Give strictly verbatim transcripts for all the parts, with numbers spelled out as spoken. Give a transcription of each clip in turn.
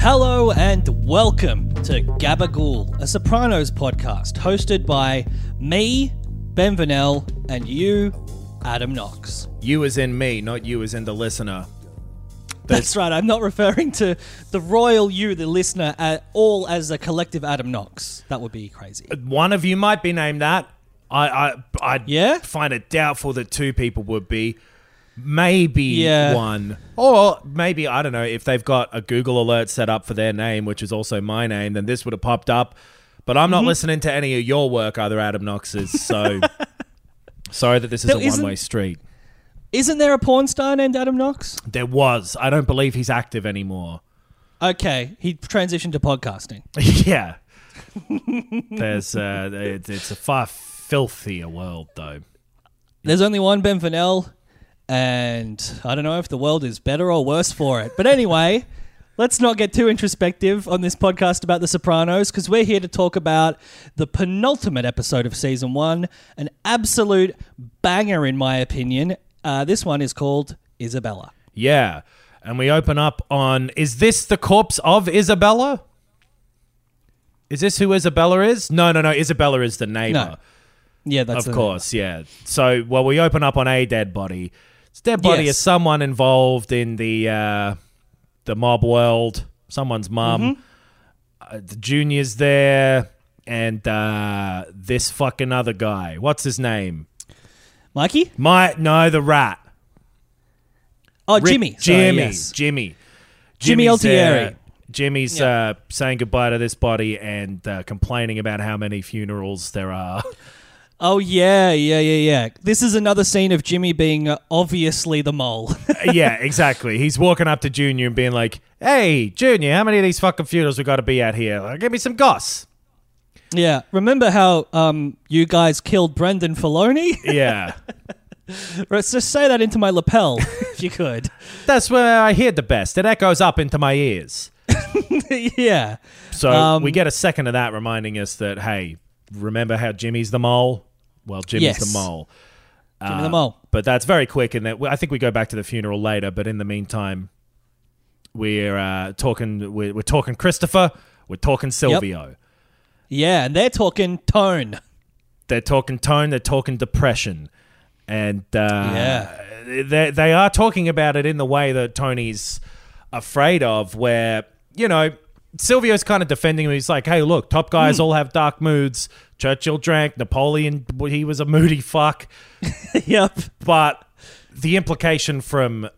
Hello and welcome to Gabagool, a Sopranos podcast hosted by me, Ben Vanell, and you, Adam Knox. You as in me, not you as in the listener. That's, That's right, I'm not referring to the royal you, the listener, at all as a collective Adam Knox. That would be crazy. One of you might be named that. I, I, I'd yeah? find it doubtful that two people would be. Maybe yeah. one. Or maybe, I don't know, if they've got a Google alert set up for their name, which is also my name, then this would have popped up. But I'm not mm-hmm. listening to any of your work, either Adam Knox's, so sorry that this is there a one-way street. Isn't there a porn star named Adam Knox? There was. I don't believe he's active anymore. Okay, he transitioned to podcasting. yeah. There's uh, it, It's a far filthier world, though. There's only one Ben Vanell. And I don't know if the world is better or worse for it. But anyway, let's not get too introspective on this podcast about The Sopranos, because we're here to talk about the penultimate episode of Season one, an absolute banger in my opinion. Uh, this one is called Isabella. Yeah, and we open up on, is this the corpse of Isabella? Is this who Isabella is? No, no, no, Isabella is the neighbor. No. Yeah, that's Of course, neighbor. yeah. So, well, we open up on a dead body. It's dead body yes. is someone involved in the uh, the mob world. Someone's mum. Mm-hmm. Uh, the Junior's there, and uh, this fucking other guy. What's his name? Mikey? My no, the rat. Oh, Rick, Jimmy. Jimmy. Sorry, yes. Jimmy. Jimmy Altieri. Uh, Jimmy's yeah. uh, saying goodbye to this body and uh, complaining about how many funerals there are. Oh, yeah, yeah, yeah, yeah. This is another scene of Jimmy being uh, obviously the mole. yeah, exactly. He's walking up to Junior and being like, hey, Junior, how many of these fucking funerals we got to be at here? Like, give me some goss. Yeah. Remember how um, you guys killed Brendan Filoni? yeah. Let's just say that into my lapel, if you could. That's where I hear the best. It echoes up into my ears. yeah. So um, we get a second of that reminding us that, hey, remember how Jimmy's the mole? Well, Jimmy's yes. the mole. Jimmy uh, the mole. But that's very quick. And that I think we go back to the funeral later. But in the meantime, we're uh, talking. We're, we're talking Christopher. We're talking Silvio. Yep. Yeah, and they're talking tone. They're talking tone. They're talking depression, and uh, yeah, they they are talking about it in the way that Tony's afraid of, where you know. Silvio's kind of defending him. He's like, hey, look, top guys mm. all have dark moods. Churchill drank. Napoleon, he was a moody fuck. yep. But the implication from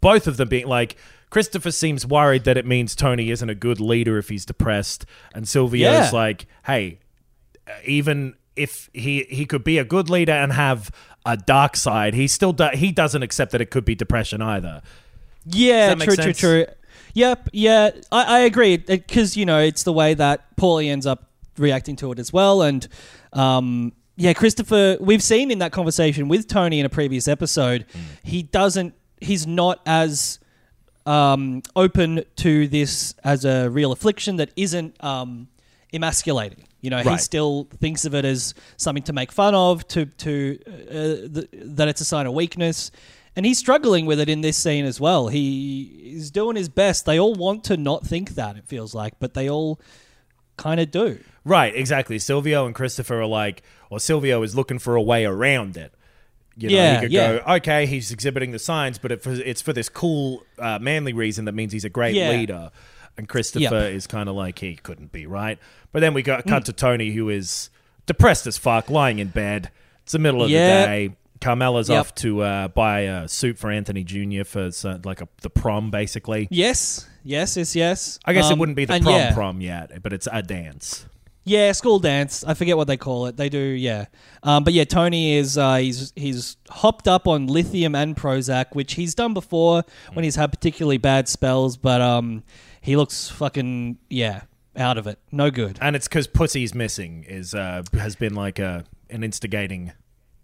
both of them being like, Christopher seems worried that it means Tony isn't a good leader if he's depressed. And Silvio's yeah. like, hey, even if he, he could be a good leader and have a dark side, he still do- he doesn't accept that it could be depression either. Yeah, true, sense? true, true. Yep, yeah, I, I agree, because, you know, it's the way that Paulie ends up reacting to it as well, and, um, yeah, Christopher, we've seen in that conversation with Tony in a previous episode, mm. he doesn't, he's not as um, open to this as a real affliction that isn't um, emasculating, you know, right. he still thinks of it as something to make fun of, to, to uh, th- that it's a sign of weakness. And he's struggling with it in this scene as well. He is doing his best. They all want to not think that, it feels like, but they all kind of do. Right, exactly. Silvio and Christopher are like, or Silvio is looking for a way around it. You know, yeah, he could yeah. go, okay, he's exhibiting the signs, but it for, it's for this cool, uh, manly reason that means he's a great yeah. leader. and Christopher yep. is kind of like, he couldn't be right. But then we got cut mm. to Tony, who is depressed as fuck, lying in bed. It's the middle of yep. the day. Carmela's yep. off to uh, buy a suit for Anthony Junior for uh, like a, the prom, basically. Yes, yes, yes, yes. I guess um, it wouldn't be the prom yeah. prom yet, but it's a dance. Yeah, school dance. I forget what they call it. They do, yeah. Um, but yeah, Tony is uh, he's he's hopped up on lithium and Prozac, which he's done before mm. when he's had particularly bad spells. But um, he looks fucking yeah out of it. No good. And it's because Pussy's missing is uh, has been like a an instigating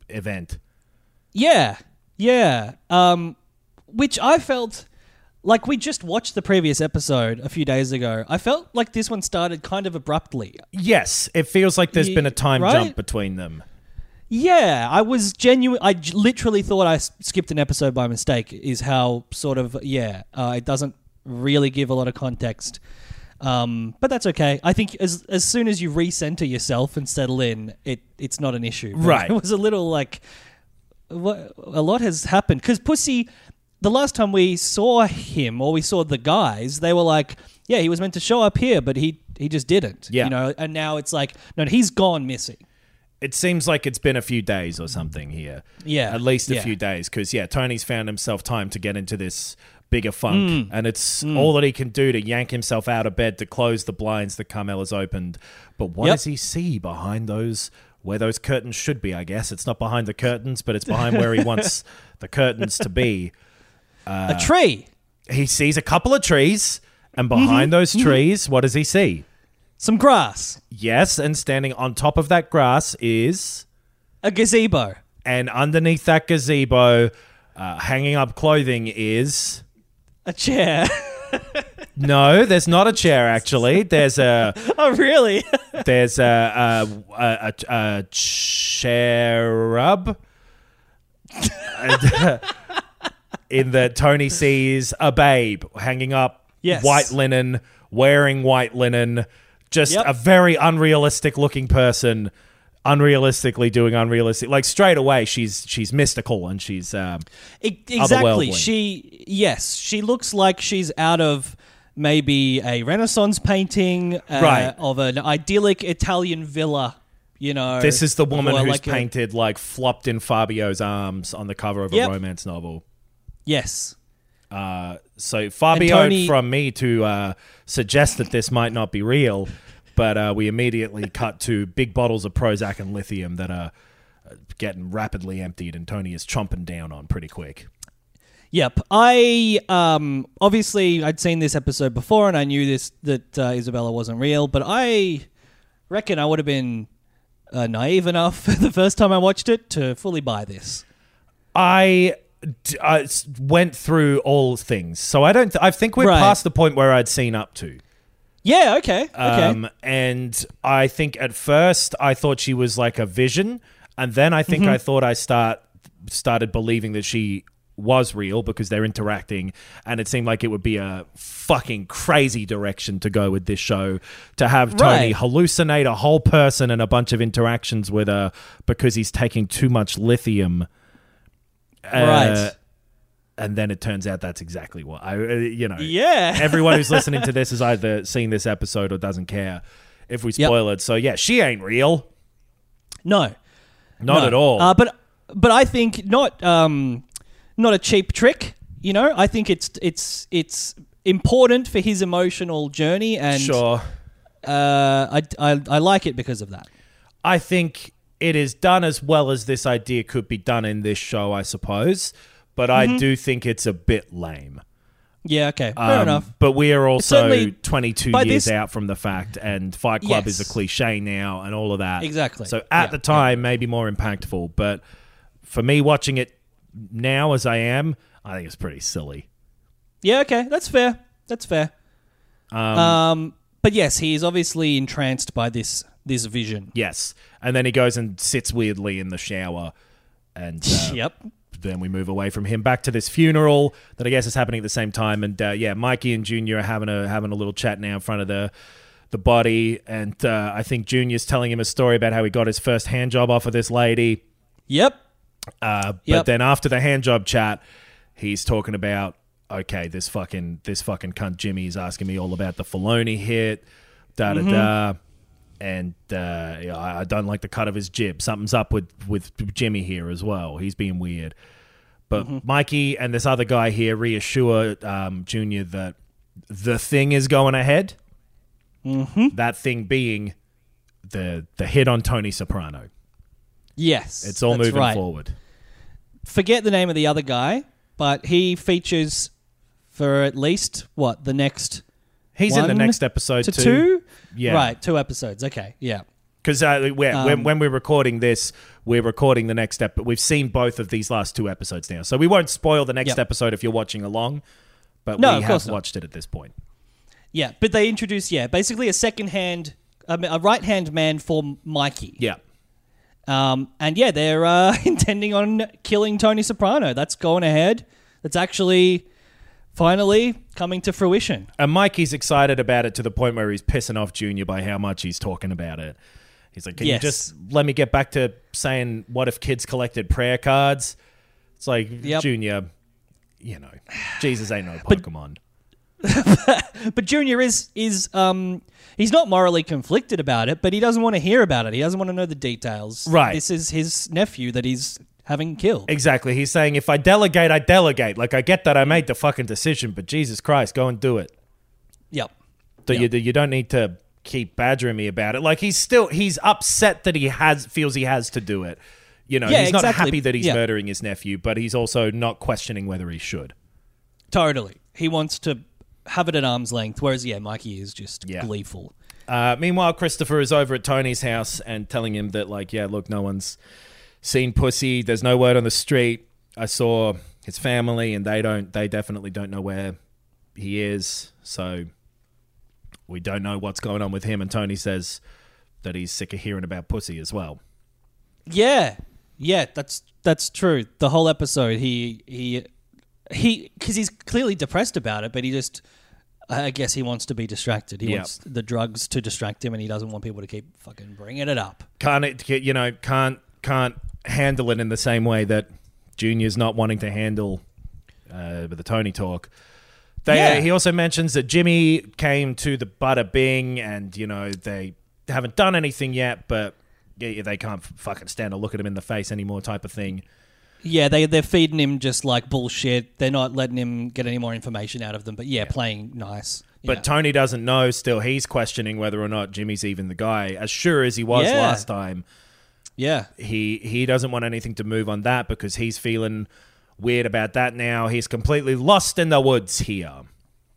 event. Yeah, yeah. Um, which I felt like we just watched the previous episode a few days ago. I felt like this one started kind of abruptly. Yes, it feels like there's yeah, been a time right? jump between them. Yeah, I was genuine. I j- literally thought I s- skipped an episode by mistake. Is how sort of yeah. Uh, it doesn't really give a lot of context. Um, but that's okay. I think as as soon as you recenter yourself and settle in, it it's not an issue. But right. It was a little like. What, a lot has happened because Pussy, the last time we saw him or we saw the guys, they were like, yeah, he was meant to show up here, but he, he just didn't, yeah. you know, and now it's like, no, he's gone missing. It seems like it's been a few days or something here. Yeah. At least a yeah. few days because, yeah, Tony's found himself time to get into this bigger funk mm. and it's mm. all that he can do to yank himself out of bed to close the blinds that Carmela's opened. But what yep. does he see behind those where those curtains should be, I guess. It's not behind the curtains, but it's behind where he wants the curtains to be. Uh, a tree. He sees a couple of trees, and behind mm-hmm. those trees, mm-hmm. what does he see? Some grass. Yes, and standing on top of that grass is... a gazebo. And underneath that gazebo, uh, hanging up clothing is... a chair. No, there's not a chair, actually. There's a... oh, really? There's a, a, a, a, a cherub in that Tony sees a babe hanging up yes. white linen, wearing white linen, just yep. a very unrealistic-looking person, unrealistically doing unrealistic... Like, straight away, she's she's mystical and she's um, exactly. She Yes, she looks like she's out of... maybe a Renaissance painting uh, right. of an idyllic Italian villa, you know. This is the woman who's like painted, a, like, flopped in Fabio's arms on the cover of yep. a romance novel. Yes. Uh, so Fabio, Tony, from me to uh, suggest that this might not be real, but uh, we immediately cut to big bottles of Prozac and lithium that are getting rapidly emptied and Tony is chomping down on pretty quick. Yep, I um, obviously I'd seen this episode before, and I knew this that uh, Isabella wasn't real. But I reckon I would have been uh, naive enough the first time I watched it to fully buy this. I, I went through all things, so I don't. Th- I think we're right. past the point where I'd seen up to. Yeah. Okay. Um, okay. And I think at first I thought she was like a vision, and then I think mm-hmm. I thought I start started believing that she. Was real because they're interacting and it seemed like it would be a fucking crazy direction to go with this show to have Tony right. hallucinate a whole person and a bunch of interactions with her because he's taking too much lithium. Right. Uh, and then it turns out that's exactly what I, uh, you know. Yeah. Everyone who's listening to this is either seen this episode or doesn't care if we spoil yep. it. So yeah, she ain't real. No. Not no. at all. Uh, but but I think not... Um, Not a cheap trick, you know. I think it's it's it's important for his emotional journey, and sure, uh, I, I I like it because of that. I think it is done as well as this idea could be done in this show, I suppose. But mm-hmm. I do think it's a bit lame. Yeah, okay, fair um, enough. But we are also twenty-two years this... out from the fact, and Fight Club yes. is a cliche now, and all of that. Exactly. So at yeah, the time, yeah. maybe more impactful, but for me, watching it. Now as I am, I think it's pretty silly. Yeah, okay, that's fair. That's fair. Um, um, but yes, he is obviously entranced by this this vision. Yes, and then he goes and sits weirdly in the shower, and uh, yep. Then we move away from him back to this funeral that I guess is happening at the same time. And uh, yeah, Mikey and Junior are having a having a little chat now in front of the the body, and uh, I think Junior's telling him a story about how he got his first hand job off of this lady. Yep. Uh, but yep. then after the handjob chat, he's talking about okay, this fucking this fucking cunt Jimmy is asking me all about the Filoni hit, da da mm-hmm. da, and uh, I don't like the cut of his jib. Something's up with with Jimmy here as well. He's being weird. But mm-hmm. Mikey and this other guy here reassure um, Junior that the thing is going ahead. Mm-hmm. That thing being the the hit on Tony Soprano. Yes, it's all moving right. forward. Forget the name of the other guy, but he features for at least what the next. He's in the next episode to two. two? Yeah, right, two episodes. Okay, yeah. Because uh, um, when, when we're recording this, we're recording the next ep. We've seen both of these last two episodes now, so we won't spoil the next yep. episode if you're watching along. But no, we have watched it at this point. Yeah, but they introduce yeah basically a second hand, um, a right hand man for Mikey. Yeah, um, and yeah, they're uh, intending on killing Tony Soprano. That's going ahead. That's actually. Finally, coming to fruition. And Mikey's excited about it to the point where he's pissing off Junior by how much he's talking about it. He's like, can yes. you just let me get back to saying, what if kids collected prayer cards? It's like, yep. Junior, you know, Jesus ain't no Pokemon. But, but Junior is, is um, he's not morally conflicted about it, but he doesn't want to hear about it. He doesn't want to know the details. Right. This is his nephew that he's... having killed. Exactly. He's saying, if I delegate, I delegate. Like, I get that I made the fucking decision, but Jesus Christ, go and do it. Yep. So yep. You, you don't need to keep badgering me about it. Like, he's still, he's upset that he has, feels he has to do it. You know, yeah, he's exactly. not happy that he's yeah. murdering his nephew, but he's also not questioning whether he should. Totally. He wants to have it at arm's length, whereas, yeah, Mikey is just yeah. gleeful. Uh, meanwhile, Christopher is over at Tony's house and telling him that, like, yeah, look, no one's seen Pussy. There's no word on the street. I saw his family, and they don't. They definitely don't know where he is. So we don't know what's going on with him. And Tony says that he's sick of hearing about Pussy as well. Yeah, yeah, that's that's true. The whole episode, he he he, because he's clearly depressed about it, but he just. I guess he wants to be distracted. He yep. wants the drugs to distract him, and he doesn't want people to keep fucking bringing it up. Can't it? You know, can't. can't handle it in the same way that Junior's not wanting to handle uh, the Tony talk. They, yeah. uh, he also mentions that Jimmy came to the Bada Bing and, you know, they haven't done anything yet, but yeah, they can't fucking stand to look at him in the face anymore type of thing. Yeah, they, they're feeding him just like bullshit. They're not letting him get any more information out of them, but yeah, yeah. playing nice. But yeah. Tony doesn't know still. He's questioning whether or not Jimmy's even the guy, as sure as he was yeah. last time. Yeah, he he doesn't want anything to move on that because he's feeling weird about that now. He's completely lost in the woods here.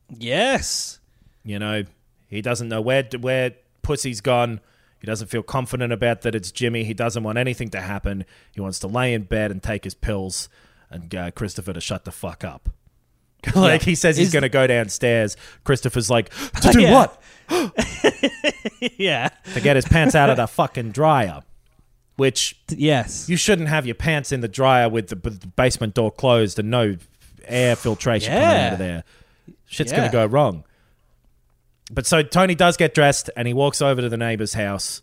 Yes. You know, he doesn't know where where Pussy's gone. He doesn't feel confident about that it's Jimmy. He doesn't want anything to happen. He wants to lay in bed and take his pills and uh, Christopher to shut the fuck up. Like yeah. he says he's Is- going to go downstairs. Christopher's like, to do yeah. what? yeah. To get his pants out of the fucking dryer. Which yes, you shouldn't have your pants in the dryer with the, with the basement door closed and no air filtration yeah. coming out of there. Shit's yeah. going to go wrong. But so Tony does get dressed and he walks over to the neighbor's house,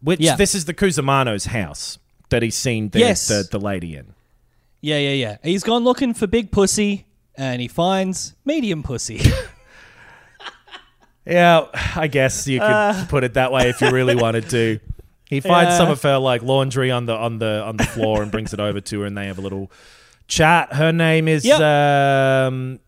which yeah. this is the Cusumano's house that he's seen the, yes. the, the lady in. Yeah, yeah, yeah. He's gone looking for big pussy and he finds medium pussy. yeah, I guess you could uh. put it that way if you really wanted to. He finds yeah. some of her like laundry on the on the on the floor and brings it over to her, and they have a little chat. Her name is yep. um,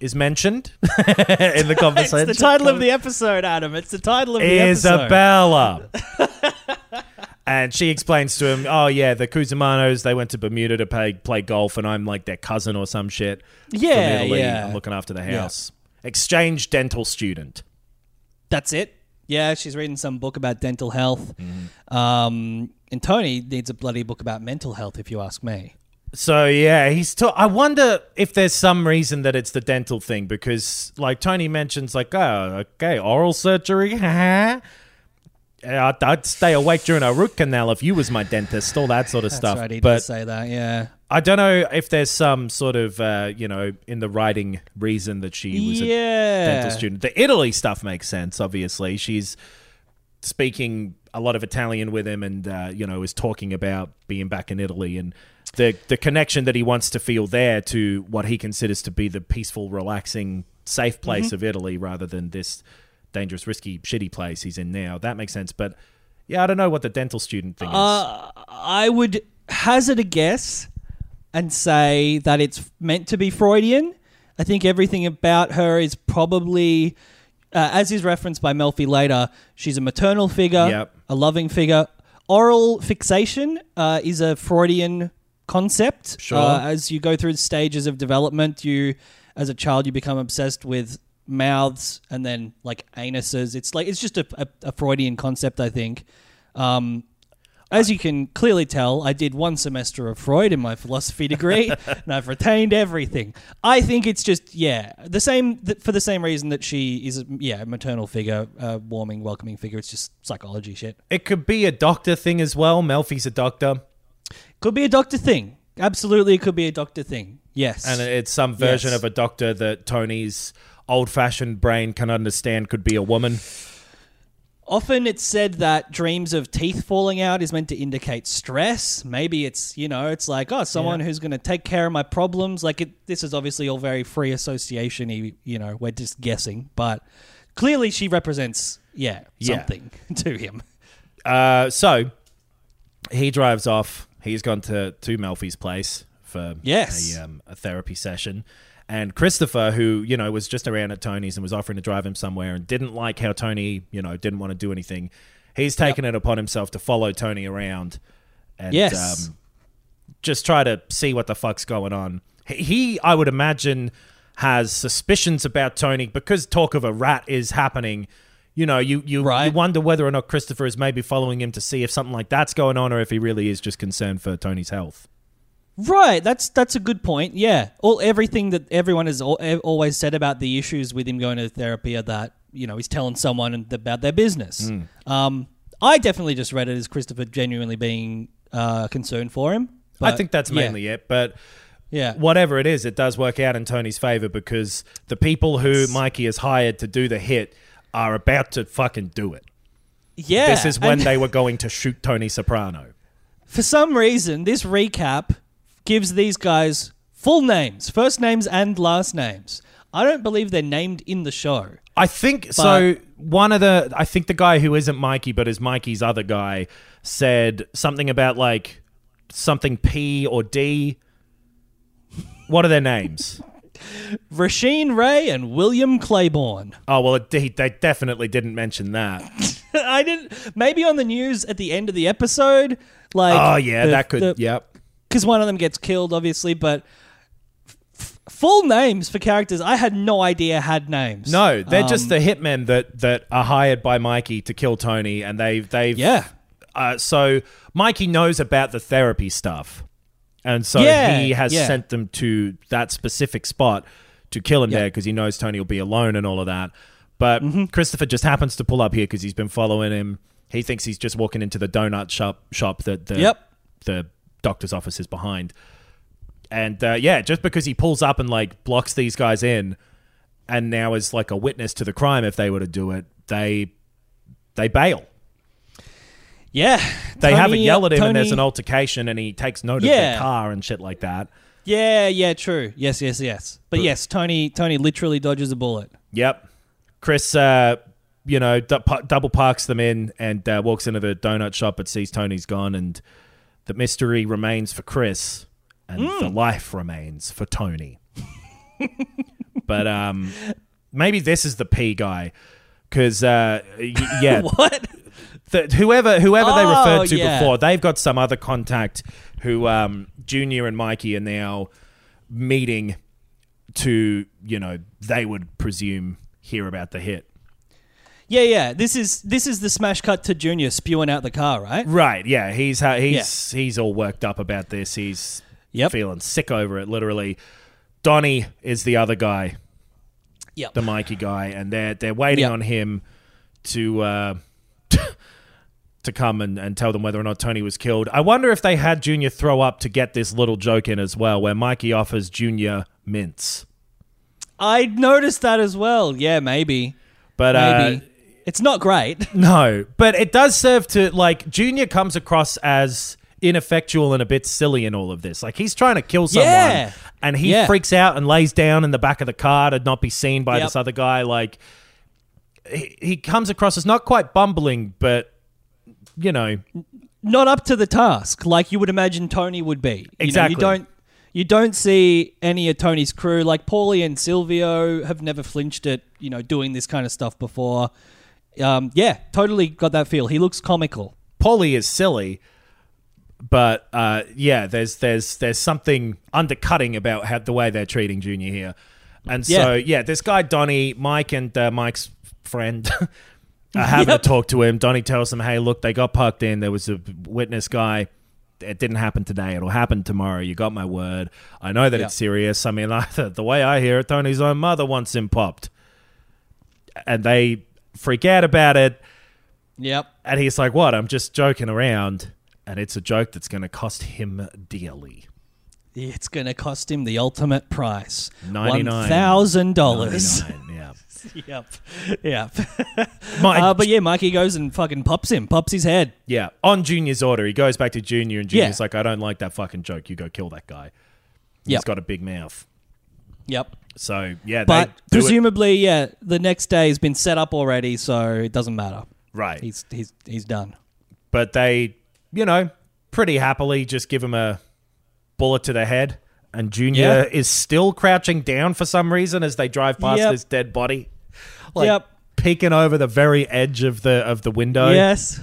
is mentioned in the conversation. It's the title of the episode, Adam. It's the title of the Isabella. episode. Isabella, and she explains to him, "Oh yeah, the Cusumanos. They went to Bermuda to play play golf, and I'm like their cousin or some shit. Yeah, from Italy. yeah. I'm looking after the house. Yeah. Exchange dental student. That's it." Yeah, she's reading some book about dental health. Mm. Um, and Tony needs a bloody book about mental health, if you ask me. So, yeah, he's. Ta- I wonder if there's some reason that it's the dental thing because, like, Tony mentions, like, oh, okay, oral surgery. I'd, I'd stay awake during a root canal if you was my dentist, all that sort of That's stuff. That's right, he but did say that, yeah. I don't know if there's some sort of, uh, you know, in the writing reason that she was yeah. a dental student. The Italy stuff makes sense, obviously. She's speaking a lot of Italian with him and, uh, you know, is talking about being back in Italy and the the connection that he wants to feel there to what he considers to be the peaceful, relaxing, safe place mm-hmm. of Italy, rather than this dangerous, risky, shitty place he's in now. That makes sense. But yeah, I don't know what the dental student thing uh, is. I would hazard a guess and say that it's meant to be Freudian. I think everything about her is probably, uh, as is referenced by Melfi later, she's a maternal figure, yep. a loving figure. Oral fixation uh, is a Freudian concept. Sure. Uh, as you go through the stages of development, you, as a child, you become obsessed with mouths and then like anuses. It's like it's just a, a, a Freudian concept, I think. Um, As you can clearly tell, I did one semester of Freud in my philosophy degree, and I've retained everything. I think it's just, yeah, the same th- for the same reason that she is, a, yeah, a maternal figure, a warming, welcoming figure. It's just psychology shit. It could be a doctor thing as well. Melfi's a doctor. Could be a doctor thing. Absolutely, it could be a doctor thing. Yes. And it's some version yes. of a doctor that Tony's old-fashioned brain can understand could be a woman. Often it's said that dreams of teeth falling out is meant to indicate stress. Maybe it's, you know, it's like, oh, someone yeah. who's going to take care of my problems. Like, it, this is obviously all very free association-y, you know, we're just guessing. But clearly she represents, yeah, yeah. something to him. Uh, so he drives off. He's gone to, to Melfi's place for yes. a, um, a therapy session. And Christopher, who, you know, was just around at Tony's and was offering to drive him somewhere and didn't like how Tony, you know, didn't want to do anything, he's taken yep. it upon himself to follow Tony around and yes. um, just try to see what the fuck's going on. He, I would imagine, has suspicions about Tony because talk of a rat is happening. You know, you, you, right. you wonder whether or not Christopher is maybe following him to see if something like that's going on or if he really is just concerned for Tony's health. Right, that's that's a good point. Yeah, all everything that everyone has al- always said about the issues with him going to therapy are that, you know, he's telling someone about their business. Mm. Um, I definitely just read it as Christopher genuinely being uh, concerned for him. But I think that's mainly yeah. it. But yeah, whatever it is, it does work out in Tony's favor because the people who it's... Mikey has hired to do the hit are about to fucking do it. Yeah, this is when and... they were going to shoot Tony Soprano. For some reason, this recap gives these guys full names, first names and last names. I don't believe they're named in the show. I think so. One of the, I think the guy who isn't Mikey but is Mikey's other guy said something about like something P or D. What are their names? Rasheen Ray and William Claiborne. Oh, well, it, they definitely didn't mention that. I didn't. Maybe on the news at the end of the episode. Like, oh, yeah, the, that could, the, yep. because one of them gets killed, obviously, but f- full names for characters I had no idea had names. No, they're um, just the hitmen that, that are hired by Mikey to kill Tony, and they've... they've yeah. Uh, so Mikey knows about the therapy stuff, and so yeah, he has yeah. sent them to that specific spot to kill him yeah. there because he knows Tony will be alone and all of that. But mm-hmm. Christopher just happens to pull up here because he's been following him. He thinks he's just walking into the donut shop, shop that the... Yep. the doctor's office is behind, and uh, yeah just because he pulls up and like blocks these guys in and now is like a witness to the crime if they were to do it, they they bail. Yeah they Tony, haven't yelled at him Tony, and there's an altercation and he takes note yeah. of the car and shit like that. Yeah yeah true yes yes yes but, but yes Tony Tony literally dodges a bullet. Yep Chris uh you know d- p- double parks them in and uh, walks into the donut shop but sees Tony's gone, and the mystery remains for Chris, and mm. the life remains for Tony. But um, maybe this is the P guy, because uh, y- yeah, what the, whoever whoever oh, they referred to yeah. before, they've got some other contact who um, Junior and Mikey are now meeting to, you know, they would presume hear about the hit. Yeah, yeah. This is this is the smash cut to Junior spewing out the car, right? Right. Yeah, he's he's yeah. he's all worked up about this. He's yep. feeling sick over it, literally. Donnie is the other guy, yep. the Mikey guy, and they're they're waiting yep. on him to uh, to come and, and tell them whether or not Tony was killed. I wonder if they had Junior throw up to get this little joke in as well, where Mikey offers Junior mints. I noticed that as well. Yeah, maybe, but maybe. Uh, It's not great. No, but it does serve to, like, Junior comes across as ineffectual and a bit silly in all of this. Like, he's trying to kill someone, yeah. and he yeah. freaks out and lays down in the back of the car to not be seen by yep. this other guy. Like, he, he comes across as not quite bumbling, but, you know... not up to the task, like you would imagine Tony would be. You exactly. know, you don't you don't see any of Tony's crew. Like, Paulie and Silvio have never flinched at, you know, doing this kind of stuff before. Um, yeah, totally got that feel. He looks comical. Paulie is silly, but uh, yeah, there's there's there's something undercutting about how the way they're treating Junior here. And yeah. so, yeah, this guy Donnie, Mike and uh, Mike's friend... I have yep. to talk to him. Donnie tells them, hey, look, they got parked in. There was a witness guy. It didn't happen today. It'll happen tomorrow. You got my word. I know that yep. it's serious. I mean, like, the way I hear it, Tony's own mother wants him popped. And they freak out about it. Yep. And he's like, what? I'm just joking around. And it's a joke that's going to cost him dearly. It's going to cost him the ultimate price. ninety-nine dollars. Yeah. Yep, yep. Mike, uh, but yeah, Mikey goes and fucking pops him, pops his head. Yeah, on Junior's order. He goes back to Junior and Junior's yeah. like, I don't like that fucking joke. You go kill that guy. He's yep. got a big mouth. Yep. So, yeah. But they presumably, it. yeah, the next day has been set up already, so it doesn't matter. Right. He's, he's, he's done. But they, you know, pretty happily just give him a bullet to the head. And Junior yeah. is still crouching down for some reason as they drive past yep. this dead body. Like yep. peeking over the very edge of the of the window. Yes.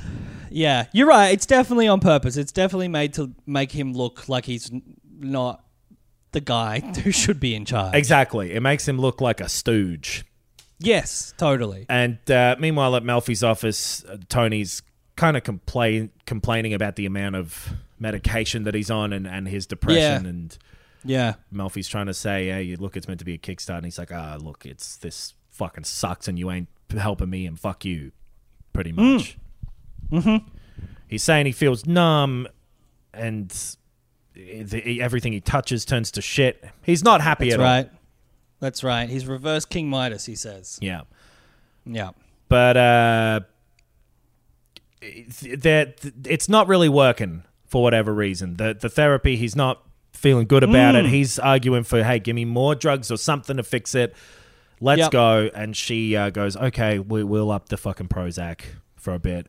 Yeah. You're right. It's definitely on purpose. It's definitely made to make him look like he's not the guy who should be in charge. Exactly. It makes him look like a stooge. Yes, totally. And uh, meanwhile at Melfi's office, uh, Tony's kind of complain complaining about the amount of medication that he's on and, and his depression yeah. and... Yeah. Melfi's trying to say, hey, look, it's meant to be a kickstart. And he's like, ah, oh, look, it's this fucking sucks and you ain't helping me and fuck you, pretty much. Mm. Mm-hmm. He's saying he feels numb and everything he touches turns to shit. He's not happy That's at right. all. That's right. He's reverse King Midas, he says. Yeah. Yeah. But uh, it's not really working for whatever reason. The, the therapy, he's not... feeling good about mm. it. He's arguing for, hey, give me more drugs or something to fix it. Let's yep. go. And she uh, goes, okay, we, we'll up the fucking Prozac for a bit.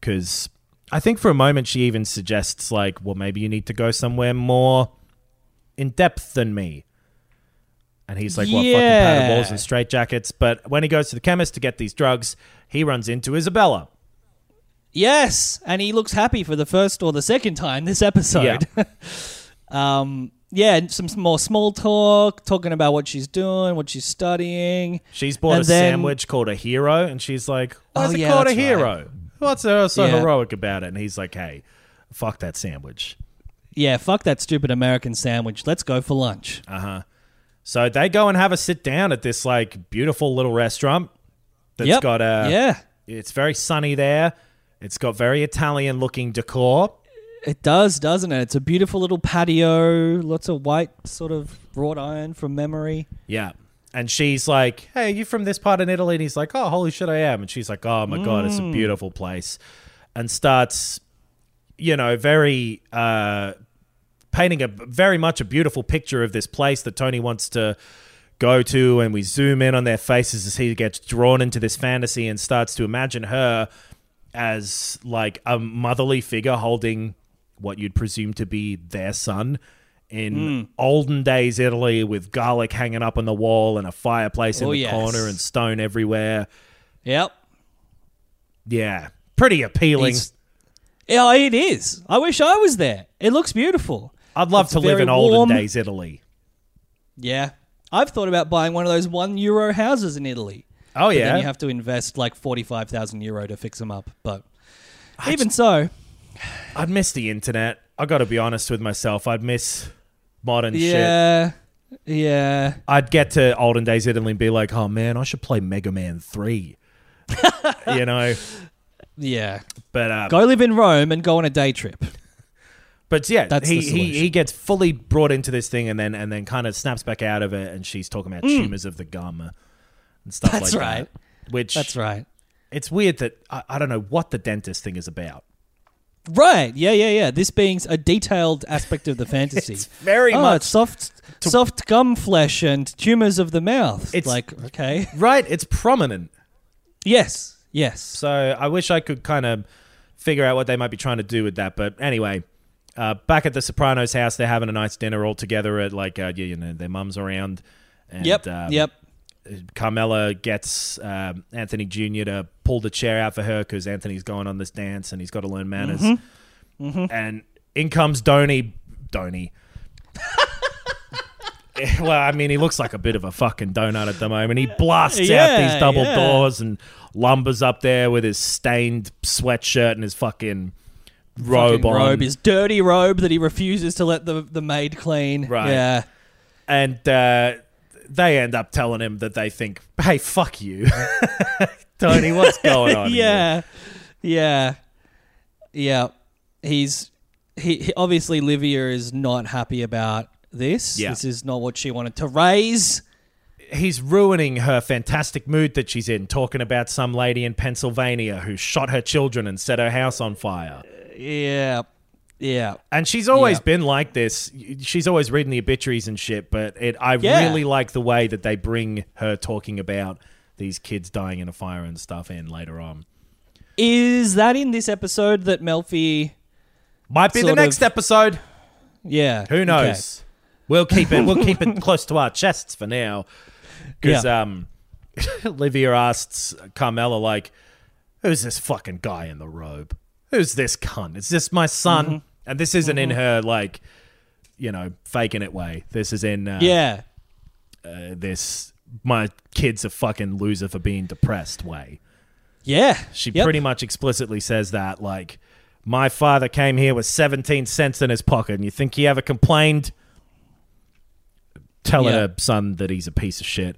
Because I think for a moment she even suggests, like, well, maybe you need to go somewhere more in depth than me. And he's like, what, yeah. fucking paddle balls and straitjackets. But when he goes to the chemist to get these drugs, he runs into Isabella. Yes. And he looks happy for the first or the second time this episode. Yeah. Um. Yeah, some more small talk, talking about what she's doing, what she's studying. She's bought and a then, sandwich called a hero, and she's like, why oh, is it yeah, called a hero? Right. What's so yeah. heroic about it? And he's like, hey, fuck that sandwich. Yeah, fuck that stupid American sandwich. Let's go for lunch. Uh-huh. So they go and have a sit down at this like beautiful little restaurant that's yep. got a... Yeah. It's very sunny there. It's got very Italian-looking decor. It does, doesn't it? It's a beautiful little patio, lots of white sort of wrought iron from memory. Yeah. And she's like, hey, are you from this part in Italy? And he's like, oh, holy shit, I am. And she's like, oh, my mm. God, it's a beautiful place. And starts, you know, very uh, painting a very much a beautiful picture of this place that Tony wants to go to. And we zoom in on their faces as he gets drawn into this fantasy and starts to imagine her as like a motherly figure holding... what you'd presume to be their son in mm. olden days Italy with garlic hanging up on the wall and a fireplace in oh, the yes. corner and stone everywhere. Yep. Yeah. Pretty appealing. It's, yeah, it is. I wish I was there. It looks beautiful. I'd love it's to live in olden warm. days Italy. Yeah. I've thought about buying one of those one euro houses in Italy. Oh, but yeah. Then you have to invest like forty-five thousand euro to fix them up. But I even just, so... I'd miss the internet. I got to be honest with myself. I'd miss modern yeah, shit. Yeah, yeah. I'd get to olden days Italy and be like, oh man, I should play Mega Man three. You know? Yeah. But um, go live in Rome and go on a day trip. But yeah, That's he, he he gets fully brought into this thing and then and then kind of snaps back out of it. And she's talking about mm. tumours of the gum and stuff That's like right. that. Which That's right. It's weird that I, I don't know what the dentist thing is about. Right, yeah, yeah, yeah. This being a detailed aspect of the fantasy. It's very oh, much... It's soft, soft gum flesh and tumours of the mouth. It's like, okay. Right, it's prominent. Yes, yes. So I wish I could kind of figure out what they might be trying to do with that. But anyway, uh, back at the Sopranos house, they're having a nice dinner all together at like, uh, you know, their mum's around. And, yep, um, yep. Carmela gets um, Anthony Junior to pull the chair out for her because Anthony's going on this dance and he's got to learn manners. Mm-hmm. Mm-hmm. And in comes Donnie. Donnie. Well, I mean, he looks like a bit of a fucking donut at the moment. He blasts yeah, out these double yeah. doors and lumbers up there with his stained sweatshirt and his fucking robe fucking on. Robe, his dirty robe that he refuses to let the, the maid clean. Right. Yeah. And... Uh, they end up telling him that they think, hey, fuck you. Tony, what's going on yeah. here? Yeah. Yeah. He's he, he obviously Livia is not happy about this. Yeah. This is not what she wanted to raise. He's ruining her fantastic mood that she's in, talking about some lady in Pennsylvania who shot her children and set her house on fire. Uh, yeah. Yeah. And she's always yeah. been like this. She's always reading the obituaries and shit, but it, I yeah. really like the way that they bring her talking about these kids dying in a fire and stuff in later on. Is that in this episode that Melfi... Might be the next of... episode. Yeah. Who knows? Okay. We'll keep it We'll keep it close to our chests for now. Because yeah. um, Livia asks Carmela, like, who's this fucking guy in the robe? Who's this cunt? Is this my son? Mm-hmm. And this isn't in her, like, you know, faking it way. This is in... Uh, yeah. Uh, this, my kid's a fucking loser for being depressed way. Yeah. She yep. pretty much explicitly says that, like, my father came here with seventeen cents in his pocket, and you think he ever complained? Telling yep. her son that he's a piece of shit.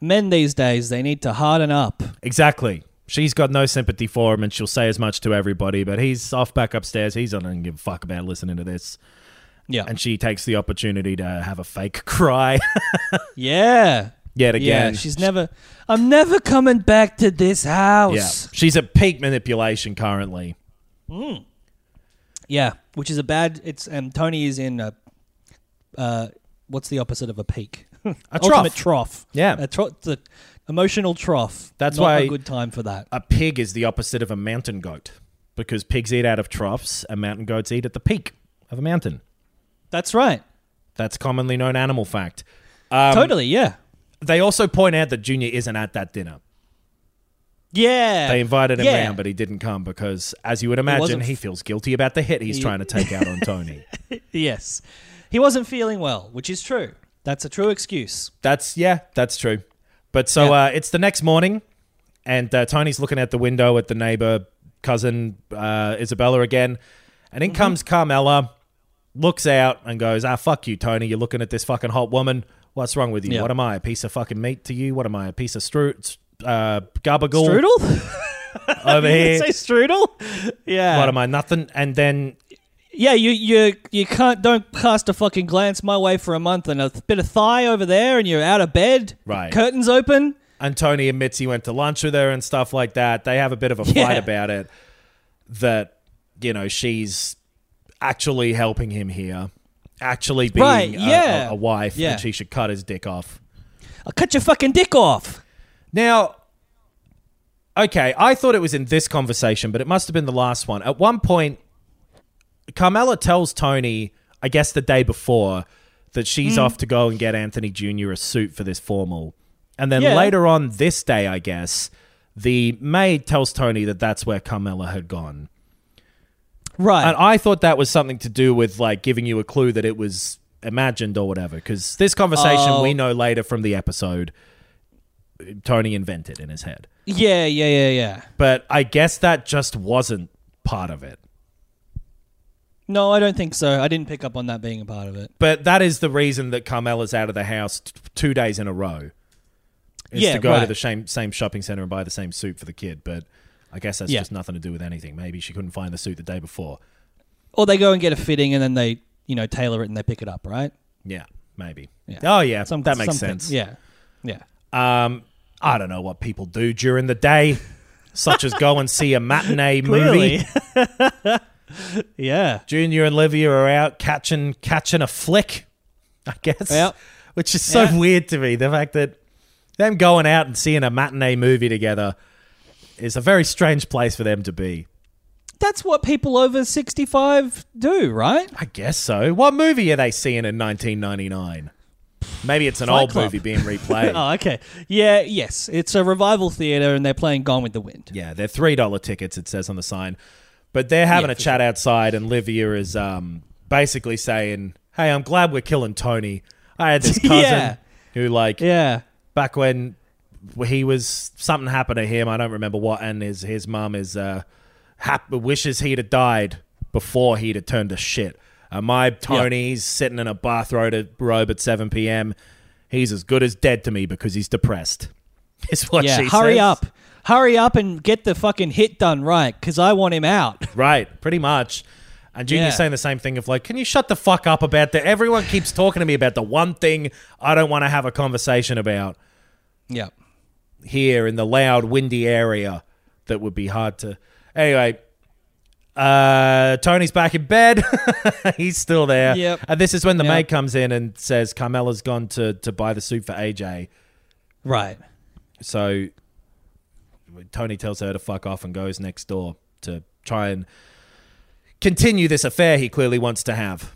Men these days, they need to harden up. Exactly. She's got no sympathy for him and she'll say as much to everybody, but he's off back upstairs. He's not going to give a fuck about listening to this. Yeah. And she takes the opportunity to have a fake cry. yeah. Yet again. Yeah, she's never, I'm never coming back to this house. Yeah. She's at peak manipulation currently. Mm. Yeah, which is a bad, it's, and um, Tony is in a, uh, what's the opposite of a peak? A trough. Ultimate trough. Yeah. A trough. The, Emotional trough. That's not why a good time for that. A pig is the opposite of a mountain goat because pigs eat out of troughs and mountain goats eat at the peak of a mountain. That's right. That's commonly known animal fact. Um, totally, yeah. They also point out that Junior isn't at that dinner. Yeah. They invited him yeah. around, but he didn't come because, as you would imagine, he, he feels guilty about the hit he's he- trying to take out on Tony. Yes. He wasn't feeling well, which is true. That's a true excuse. That's, yeah, that's true. But so yeah. uh, it's the next morning and uh, Tony's looking out the window at the neighbor cousin, uh, Isabella again. And in mm-hmm. comes Carmela, looks out and goes, ah, fuck you, Tony. You're looking at this fucking hot woman. What's wrong with you? Yeah. What am I, a piece of fucking meat to you? What am I, a piece of strudel? Uh, Gabagool? Strudel? Over here. You say strudel? Yeah. What am I, nothing? And then... Yeah, you you you can't don't cast a fucking glance my way for a month and a th- bit of thigh over there and you're out of bed. Right. Curtains open. And Tony admits he went to lunch with her and stuff like that. They have a bit of a fight yeah. about it that, you know, she's actually helping him here, actually being right, yeah. a, a, a wife yeah. and she should cut his dick off. I'll cut your fucking dick off. Now, okay, I thought it was in this conversation, but it must have been the last one. At one point, Carmela tells Tony, I guess the day before, that she's mm. off to go and get Anthony Junior a suit for this formal. And then yeah. later on this day, I guess, the maid tells Tony that that's where Carmela had gone. Right. And I thought that was something to do with like giving you a clue that it was imagined or whatever, because this conversation oh. we know later from the episode, Tony invented in his head. Yeah, yeah, yeah, yeah. But I guess that just wasn't part of it. No, I don't think so. I didn't pick up on that being a part of it. But that is the reason that Carmela's out of the house t- two days in a row. Is yeah, to go right. to the same, same shopping centre and buy the same suit for the kid. But I guess that's yeah. just nothing to do with anything. Maybe she couldn't find the suit the day before. Or they go and get a fitting and then they, you know, tailor it and they pick it up, right? Yeah, maybe. Yeah. Oh, yeah. Some, that makes sense. Yeah. Yeah. Um, I don't know what people do during the day, such as go and see a matinee movie. Yeah. Junior and Livia are out catching catching a flick, I guess. Yep. Which is so yep. weird to me. The fact that them going out and seeing a matinee movie together is a very strange place for them to be. That's what people over sixty-five do, right? I guess so. What movie are they seeing in nineteen ninety-nine? Maybe it's an Flight old Club. Movie being replayed. Oh, okay. Yeah, yes. It's a revival theatre and they're playing Gone with the Wind. Yeah, they're three dollar tickets, it says on the sign. But they're having yeah, a chat sure. outside and Livia is um, basically saying, hey, I'm glad we're killing Tony. I had this cousin yeah. who like, yeah. back when he was, something happened to him, I don't remember what, and his, his mum is uh, hap- wishes he'd have died before he'd have turned to shit. And my Tony's yep. sitting in a bathrobe at seven p.m. He's as good as dead to me because he's depressed. It's what yeah, she hurry says. Hurry up. Hurry up and get the fucking hit done right because I want him out. Right, pretty much. And Junior's yeah. saying the same thing of like, can you shut the fuck up about that? Everyone keeps talking to me about the one thing I don't want to have a conversation about. Yeah. Here in the loud, windy area that would be hard to... Anyway... Uh, Tony's back in bed. He's still there. Yep. And this is when the yep. maid comes in and says Carmela's gone to, to buy the suit for A J. Right. So Tony tells her to fuck off and goes next door to try and continue this affair he clearly wants to have.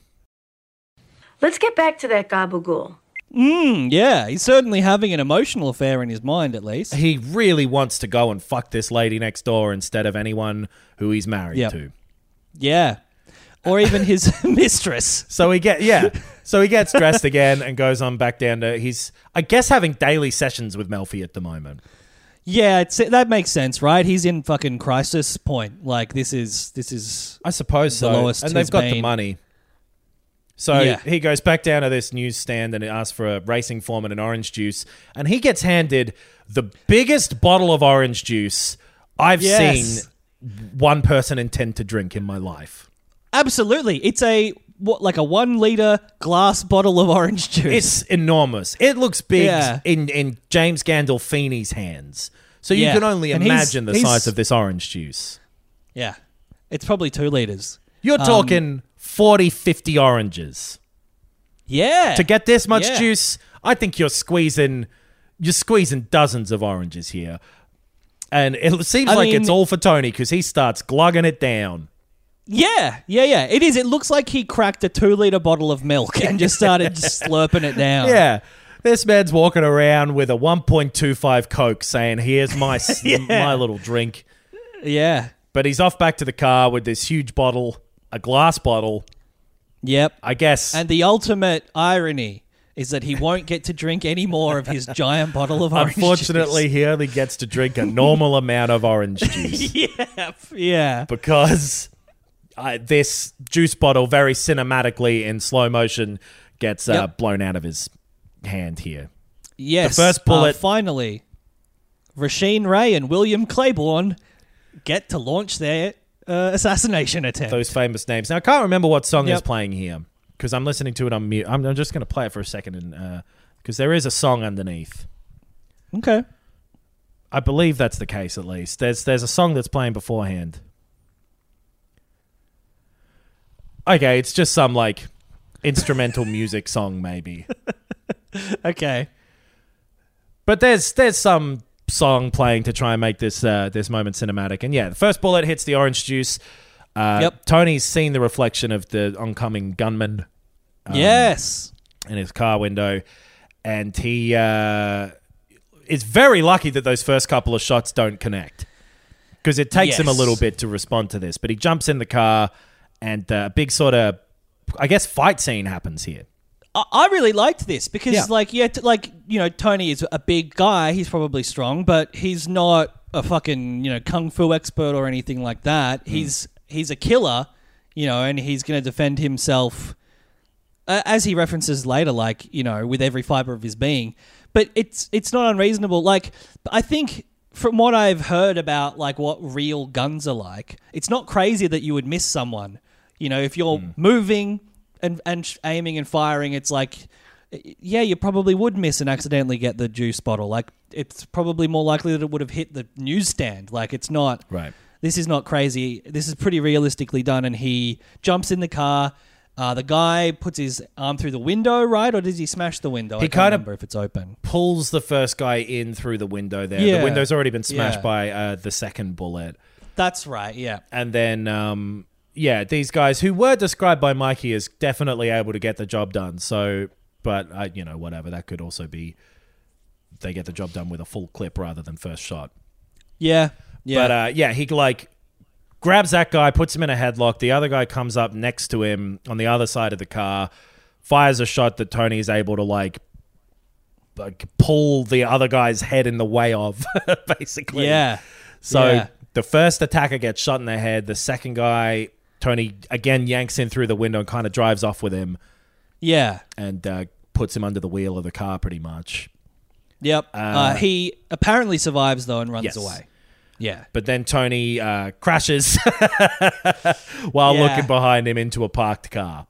Let's get back to that Gabagool. Mm, yeah, he's certainly having an emotional affair in his mind, at least. He really wants to go and fuck this lady next door instead of anyone who he's married yep. to. Yeah, or even his mistress. So he get yeah. So he gets dressed again and goes on back down to... He's, I guess, having daily sessions with Melfi at the moment. Yeah, it's, that makes sense, right? He's in fucking crisis point. Like, this is... this is I suppose the so. Lowest and they've got been. The money. So yeah. he goes back down to this newsstand and asks for a racing form and an orange juice. And he gets handed the biggest bottle of orange juice I've yes. seen one person intend to drink in my life. Absolutely. It's a what like a one litre glass bottle of orange juice. It's enormous. It looks big yeah. in, in James Gandolfini's hands. So you yeah. can only and imagine the size of this orange juice. Yeah. It's probably two litres. You're um, talking... forty, fifty oranges. Yeah. To get this much yeah. juice, I think you're squeezing you're squeezing dozens of oranges here. And it seems I like mean, it's all for Tony because he starts glugging it down. Yeah, yeah, yeah. It is. It looks like he cracked a two-litre bottle of milk and just started just slurping it down. Yeah. This man's walking around with a one point two five Coke saying, here's my, yeah. my little drink. Yeah. But he's off back to the car with this huge bottle... A glass bottle. Yep. I guess. And the ultimate irony is that he won't get to drink any more of his giant bottle of orange Unfortunately, juice. Unfortunately, he only gets to drink a normal amount of orange juice. Yeah. Yeah. Because uh, this juice bottle very cinematically in slow motion gets uh, yep. blown out of his hand here. Yes. The first bullet. Uh, finally, Rasheen Ray and William Claiborne get to launch their... Uh, assassination attempt. Those famous names. Now, I can't remember what song yep. is playing here because I'm listening to it on mute. I'm, I'm just going to play it for a second and because uh, there is a song underneath. Okay. I believe that's the case at least. There's there's a song that's playing beforehand. Okay, it's just some like instrumental music song maybe. Okay. But there's there's some... song playing to try and make this uh, this moment cinematic. And yeah, the first bullet hits the orange juice. Uh, yep. Tony's seen the reflection of the oncoming gunman. Um, yes. In his car window. And he uh, is very lucky that those first couple of shots don't connect. Because it takes yes. him a little bit to respond to this. But he jumps in the car and a big sort of, I guess, fight scene happens here. I really liked this because, yeah. like, yeah, t- like you know, Tony is a big guy. He's probably strong, but he's not a fucking you know kung fu expert or anything like that. Mm. He's he's a killer, you know, and he's going to defend himself, uh, as he references later, like you know, with every fiber of his being. But it's it's not unreasonable. Like I think from what I've heard about, like what real guns are like, it's not crazy that you would miss someone. You know, if you're mm. moving. And and aiming and firing, it's like, yeah, you probably would miss and accidentally get the juice bottle. Like, it's probably more likely that it would have hit the newsstand. Like, it's not... Right. this is not crazy. This is pretty realistically done. And he jumps in the car. Uh, the guy puts his arm through the window, right? Or does he smash the window? He I can't kind remember of if it's open. Pulls the first guy in through the window there. Yeah. The window's already been smashed yeah. by uh, the second bullet. That's right, yeah. And then, um, yeah, these guys who were described by Mikey as definitely able to get the job done. So, but, uh, you know, whatever. That could also be they get the job done with a full clip rather than first shot. Yeah, yeah. But, uh, yeah, he, like... grabs that guy, puts him in a headlock. The other guy comes up next to him on the other side of the car, fires a shot that Tony is able to like, like pull the other guy's head in the way of, basically. Yeah. So yeah. the first attacker gets shot in the head. The second guy, Tony again yanks him through the window and kind of drives off with him. Yeah. And uh, puts him under the wheel of the car pretty much. Yep. Uh, uh, he apparently survives though and runs yes. away. Yeah. But then Tony uh, crashes while yeah. looking behind him into a parked car.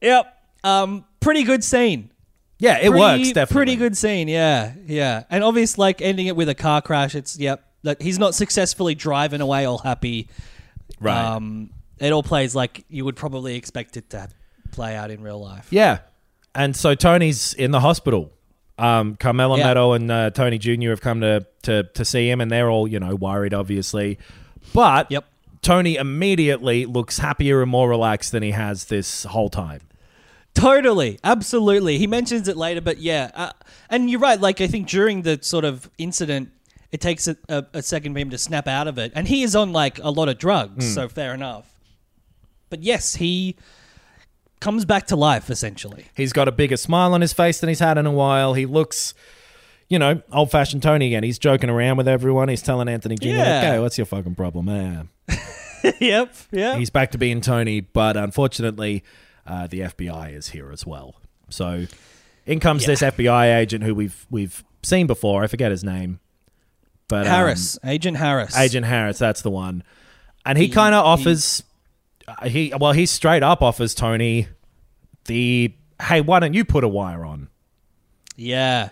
Yep. Um, pretty good scene. Yeah, it pretty, works, definitely. Pretty good scene, yeah. Yeah. And obviously, like, ending it with a car crash, it's, yep. Like, he's not successfully driving away all happy. Right. Um, it all plays like you would probably expect it to play out in real life. Yeah. And so Tony's in the hospital. Um, Carmela, yeah. Meadow and uh, Tony Junior have come to, to, to see him, and they're all, you know, worried, obviously. But yep. Tony immediately looks happier and more relaxed than he has this whole time. Totally. Absolutely. He mentions it later, but yeah. Uh, and you're right. Like, I think during the sort of incident, it takes a, a, a second for him to snap out of it. And he is on, like, a lot of drugs, mm. so fair enough. But yes, he... comes back to life, essentially. He's got a bigger smile on his face than he's had in a while. He looks, you know, old-fashioned Tony again. He's joking around with everyone. He's telling Anthony Junior, yeah. okay, what's your fucking problem, man? Yep, yeah. He's back to being Tony, but unfortunately, uh, the F B I is here as well. So in comes yeah. this F B I agent who we've we've seen before. I forget his name. But Harris. Um, Agent Harris. Agent Harris, that's the one. And he, he kind of offers... He, Uh, he well, he straight up offers Tony the, hey, why don't you put a wire on? Yeah.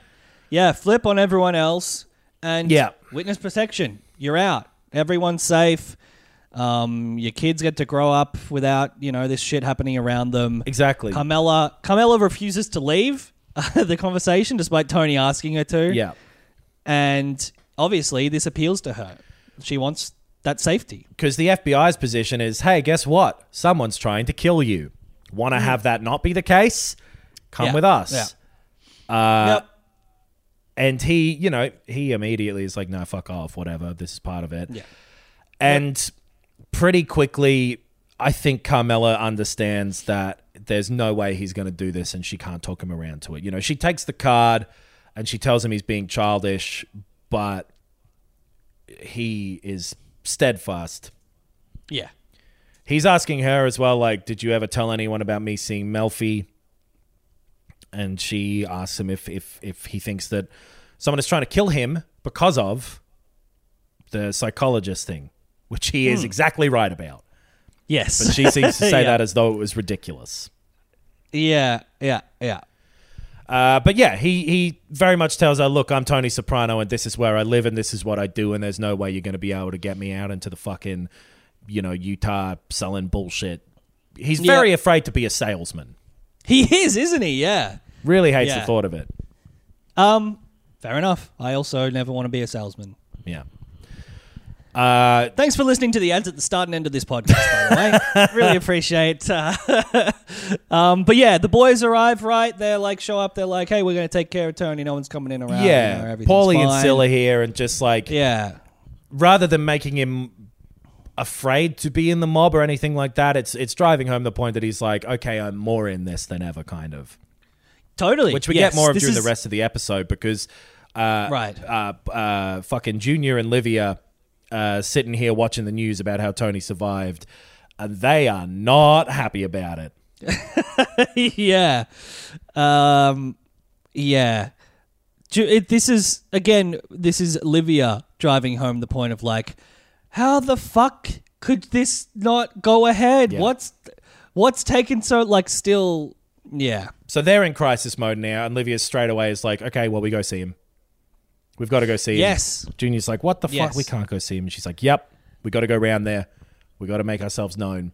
Yeah, flip on everyone else and yeah. witness protection. You're out. Everyone's safe. Um, your kids get to grow up without, you know, this shit happening around them. Exactly. Carmela, Carmela refuses to leave uh, the conversation despite Tony asking her to. Yeah. And obviously this appeals to her. She wants... that's safety. Because the F B I's position is, hey, guess what? Someone's trying to kill you. Want to mm. have that not be the case? Come yeah. with us. Yeah. Uh, yep. And he, you know, he immediately is like, no, fuck off, whatever. This is part of it. Yeah. And yep. pretty quickly, I think Carmela understands that there's no way he's going to do this and she can't talk him around to it. You know, she takes the card and she tells him he's being childish, but he is... steadfast. Yeah. He's asking her as well, like, did you ever tell anyone about me seeing Melfi? And she asks him if if if he thinks that someone is trying to kill him because of the psychologist thing, which he mm. is exactly right about. Yes. But she seems to say yeah. that as though it was ridiculous. Yeah, yeah, yeah. Uh, but yeah, he, he very much tells her, look, I'm Tony Soprano and this is where I live and this is what I do and there's no way you're going to be able to get me out into the fucking, you know, Utah selling bullshit. He's very yeah. afraid to be a salesman. He is, isn't he? Yeah. Really hates yeah. the thought of it. Um, fair enough. I also never want to be a salesman. Yeah. Uh, Thanks for listening to the ads at the start and end of this podcast, by the way. Really appreciate uh, um, but yeah, the boys arrive, right? They're like, show up, they're like, hey, we're going to take care of Tony. No one's coming in around. Yeah, you know, Paulie fine. And Sil are here and just like, yeah. rather than making him afraid to be in the mob or anything like that, it's it's driving home the point that he's like, okay, I'm more in this than ever, kind of. Totally. Which we yes, get more of during is... the rest of the episode because uh, right. uh, uh, fucking Junior and Livia... Uh, sitting here watching the news about how Tony survived, and they are not happy about it. yeah, um, yeah. It, this is again. This is Livia driving home the point of like, how the fuck could this not go ahead? Yeah. What's what's taken so like still? Yeah. So they're in crisis mode now, and Livia straight away is like, okay, well, we go see him. We've got to go see yes. him. Yes. Junior's like, what the yes. fuck? We can't go see him. And she's like, yep, We got to go round there. We got to make ourselves known.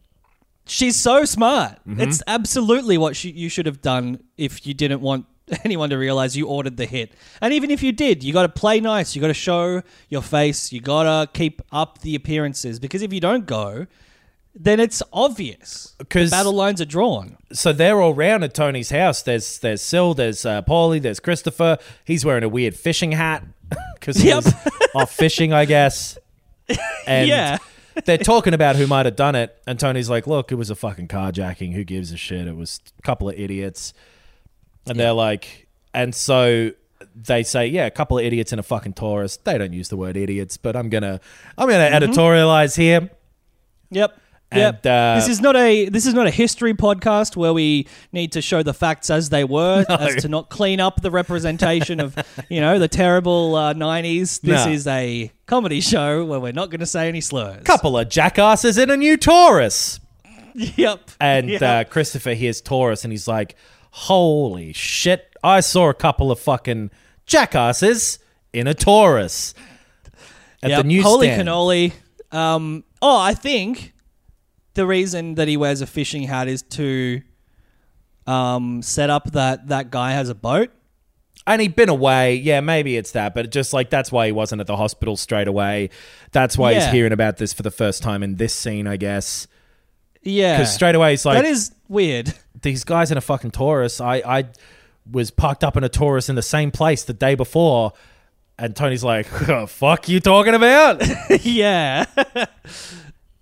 She's so smart. Mm-hmm. It's absolutely what she, you should have done if you didn't want anyone to realize you ordered the hit. And even if you did, you got to play nice. You got to show your face. You got to keep up the appearances, because if you don't go, then it's obvious. Because battle lines are drawn. So they're all round at Tony's house. There's there's Syl, there's uh, Paulie, there's Christopher. He's wearing a weird fishing hat because he yep. was off fishing, I guess. And yeah. They're talking about who might have done it, and Tony's like, look, it was a fucking carjacking. Who gives a shit? It was a couple of idiots. And yeah. they're like, and so they say, yeah, a couple of idiots and a fucking tourist. They don't use the word idiots, but I'm going to I'm gonna mm-hmm. editorialize here. Yep. And, yep. uh, this is not a this is not a history podcast where we need to show the facts as they were, no. as to not clean up the representation of you know the terrible uh, nineties. This no. is a comedy show where we're not going to say any slurs. Couple of jackasses in a new Taurus. Yep. And yep. Uh, Christopher hears Taurus and he's like, "Holy shit! I saw a couple of fucking jackasses in a Taurus at yep. the newsstand." Holy cannoli! Um, oh, I think. The reason that he wears a fishing hat is to um, set up that that guy has a boat. And he'd been away. Yeah, maybe it's that. But just like that's why he wasn't at the hospital straight away. That's why yeah. he's hearing about this for the first time in this scene, I guess. Yeah. Because straight away he's like... That is weird. These guys in a fucking Taurus. I, I was parked up in a Taurus in the same place the day before. And Tony's like, oh, fuck you talking about? yeah.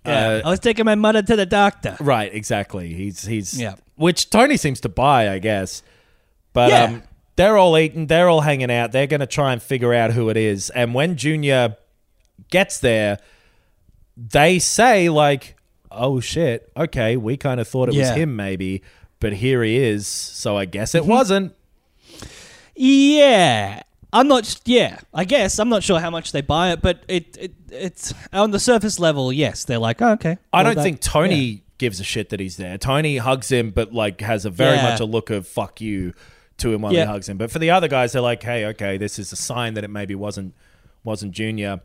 Yeah, uh, I was taking my mother to the doctor. Right, exactly. He's he's yeah. which Tony seems to buy, I guess. But yeah. um, they're all eating, they're all hanging out. They're going to try and figure out who it is. And when Junior gets there, they say like, "Oh shit, okay, we kind of thought it yeah. was him, maybe, but here he is. So I guess it wasn't." Yeah. I'm not, yeah, I guess. I'm not sure how much they buy it, but it, it it's on the surface level, yes. They're like, oh, okay. I don't that, think Tony yeah. gives a shit that he's there. Tony hugs him, but like has a very yeah. much a look of fuck you to him while yeah. he hugs him. But for the other guys, they're like, hey, okay, this is a sign that it maybe wasn't wasn't Junior.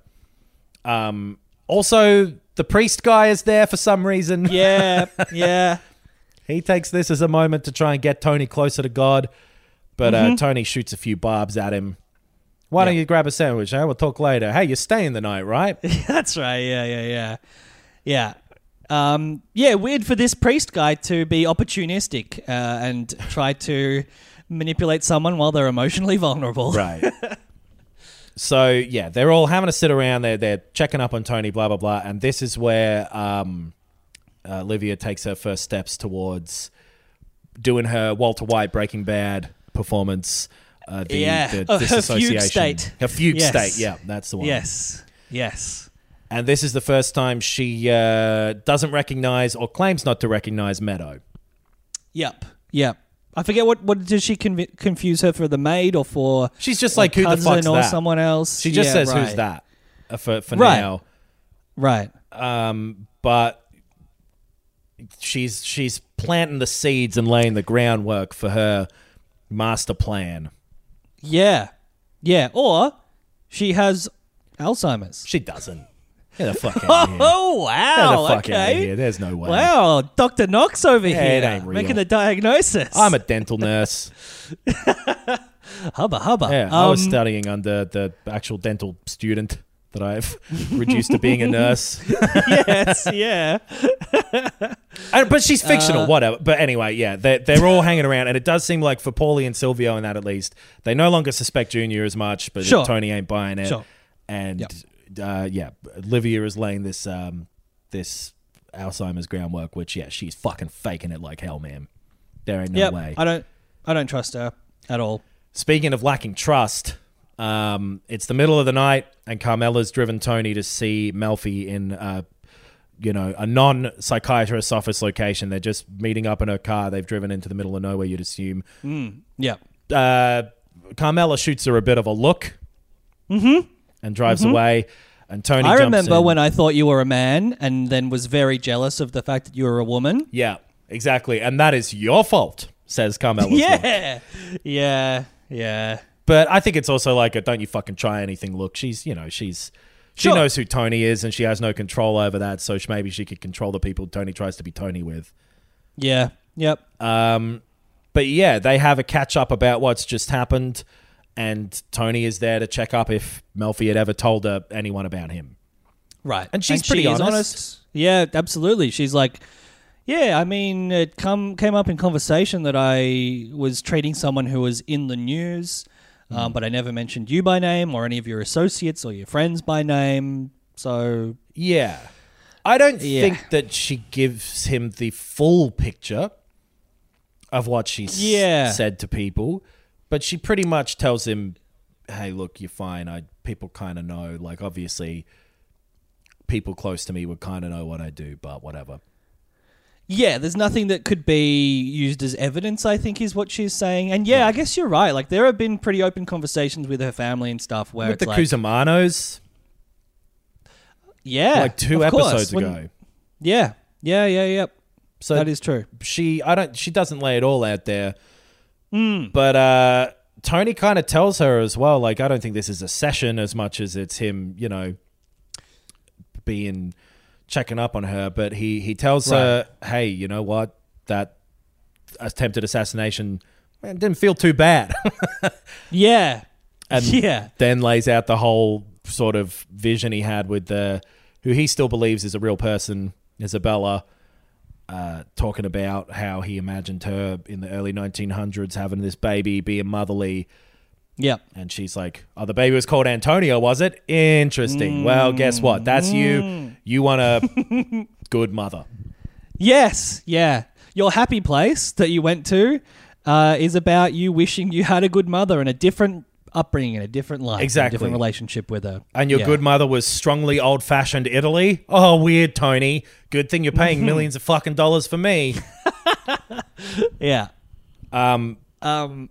Um, also, the priest guy is there for some reason. Yeah, yeah. He takes this as a moment to try and get Tony closer to God, but mm-hmm. uh, Tony shoots a few barbs at him. Why yeah. don't you grab a sandwich? Hey, we'll talk later. Hey, you're staying the night, right? That's right. Yeah, yeah, yeah. Yeah. Um, yeah, weird for this priest guy to be opportunistic uh, and try to manipulate someone while they're emotionally vulnerable. Right. So, yeah, they're all having to sit around. They're, they're checking up on Tony, blah, blah, blah. And this is where um, uh, Livia takes her first steps towards doing her Walter White Breaking Bad performance. Uh, the, yeah, the oh, her fugue state. Her fugue yes. state, yeah, that's the one. Yes, yes. And this is the first time she uh, doesn't recognize or claims not to recognize Meadow. Yep, yep. I forget what, what did she con- confuse her for the maid or for she's just like who the fuck's or that? Someone else. She just yeah, says right. who's that uh, for for right. now, right? Um, but she's she's planting the seeds and laying the groundwork for her master plan. Yeah, yeah. Or she has Alzheimer's. She doesn't. Get the fuck out of here. Oh, wow. Get the fuck okay. out of here. There's no way. Wow, Doctor Knox over yeah, here. It ain't real. Making a diagnosis. I'm a dental nurse. Hubba, hubba. Yeah, um, I was studying under the actual dental student that I've reduced to being a nurse. Yes, yeah. And, but she's fictional, uh, whatever. But anyway, yeah, they're, they're all hanging around. And it does seem like for Paulie and Silvio and that at least, they no longer suspect Junior as much, but sure. Tony ain't buying it. Sure. And yep. uh, yeah, Livia is laying this um, this Alzheimer's groundwork, which, yeah, she's fucking faking it like hell, man. There ain't no yep. way. I don't, I don't trust her at all. Speaking of lacking trust... Um, it's the middle of the night and Carmela's driven Tony to see Melfi in uh, you know, a non-psychiatrist's office location. They're just meeting up in her car. They've driven into the middle of nowhere, you'd assume. Mm, yeah. Uh, Carmela shoots her a bit of a look mm-hmm. and drives mm-hmm. away. And Tony I jumps remember in. When I thought you were a man and then was very jealous of the fact that you were a woman. Yeah, exactly. And that is your fault, says Carmela. yeah. yeah, yeah, yeah. But I think it's also like a don't you fucking try anything look. She's, you know, she's She sure. knows who Tony is, and she has no control over that, so she, maybe she could control the people Tony tries to be Tony with. Yeah. Yep. Um, but yeah, they have a catch-up about what's just happened, and Tony is there to check up if Melfi had ever told her, anyone about him. Right. And she's and pretty she honest. honest. Yeah, absolutely. She's like, yeah, I mean, it come came up in conversation that I was treating someone who was in the news... Um, but I never mentioned you by name or any of your associates or your friends by name. So, yeah. I don't yeah. think that she gives him the full picture of what she yeah. s- said to people. But she pretty much tells him, hey, look, you're fine. I People kind of know. Like, obviously, people close to me would kind of know what I do, but whatever. Yeah, there's nothing that could be used as evidence, I think, is what she's saying. And yeah, I guess you're right. Like, there have been pretty open conversations with her family and stuff where with it's the like... Cusumanos? Yeah. Like two episodes when, ago. Yeah. Yeah, yeah, yeah. So that is true. She I don't she doesn't lay it all out there. Mm. But uh, Tony kind of tells her as well, like, I don't think this is a session as much as it's him, you know, being... checking up on her, but he he tells right. her, hey, you know what, that attempted assassination, man, didn't feel too bad. yeah and yeah then lays out the whole sort of vision he had with the who he still believes is a real person, Isabella, uh talking about how he imagined her in the early nineteen hundreds having this baby, being motherly. Yeah. And she's like, oh, the baby was called Antonio, was it? Interesting. Mm. Well, guess what? That's mm. you. You want a good mother. Yes. Yeah. Your happy place that you went to uh, is about you wishing you had a good mother and a different upbringing and a different life. Exactly. A different relationship with her. And your yeah. good mother was strongly old-fashioned Italy? Oh, weird, Tony. Good thing you're paying millions of fucking dollars for me. yeah. Um. Um.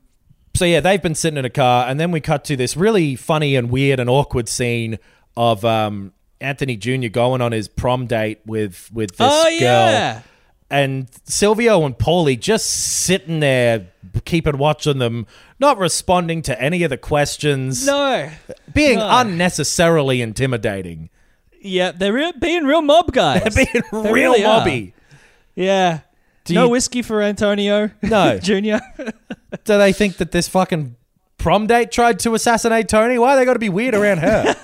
So, yeah, they've been sitting in a car, and then we cut to this really funny and weird and awkward scene of um, Anthony Junior going on his prom date with, with this oh, girl. Yeah. And Silvio and Paulie just sitting there, keeping watch on them, not responding to any of the questions. No. Being no. unnecessarily intimidating. Yeah, they're re- being real mob guys. They're being they real really mobby. Are. Yeah. Do no you... whiskey for Antonio no. Junior Do they think that this fucking prom date tried to assassinate Tony? Why they got to be weird around her?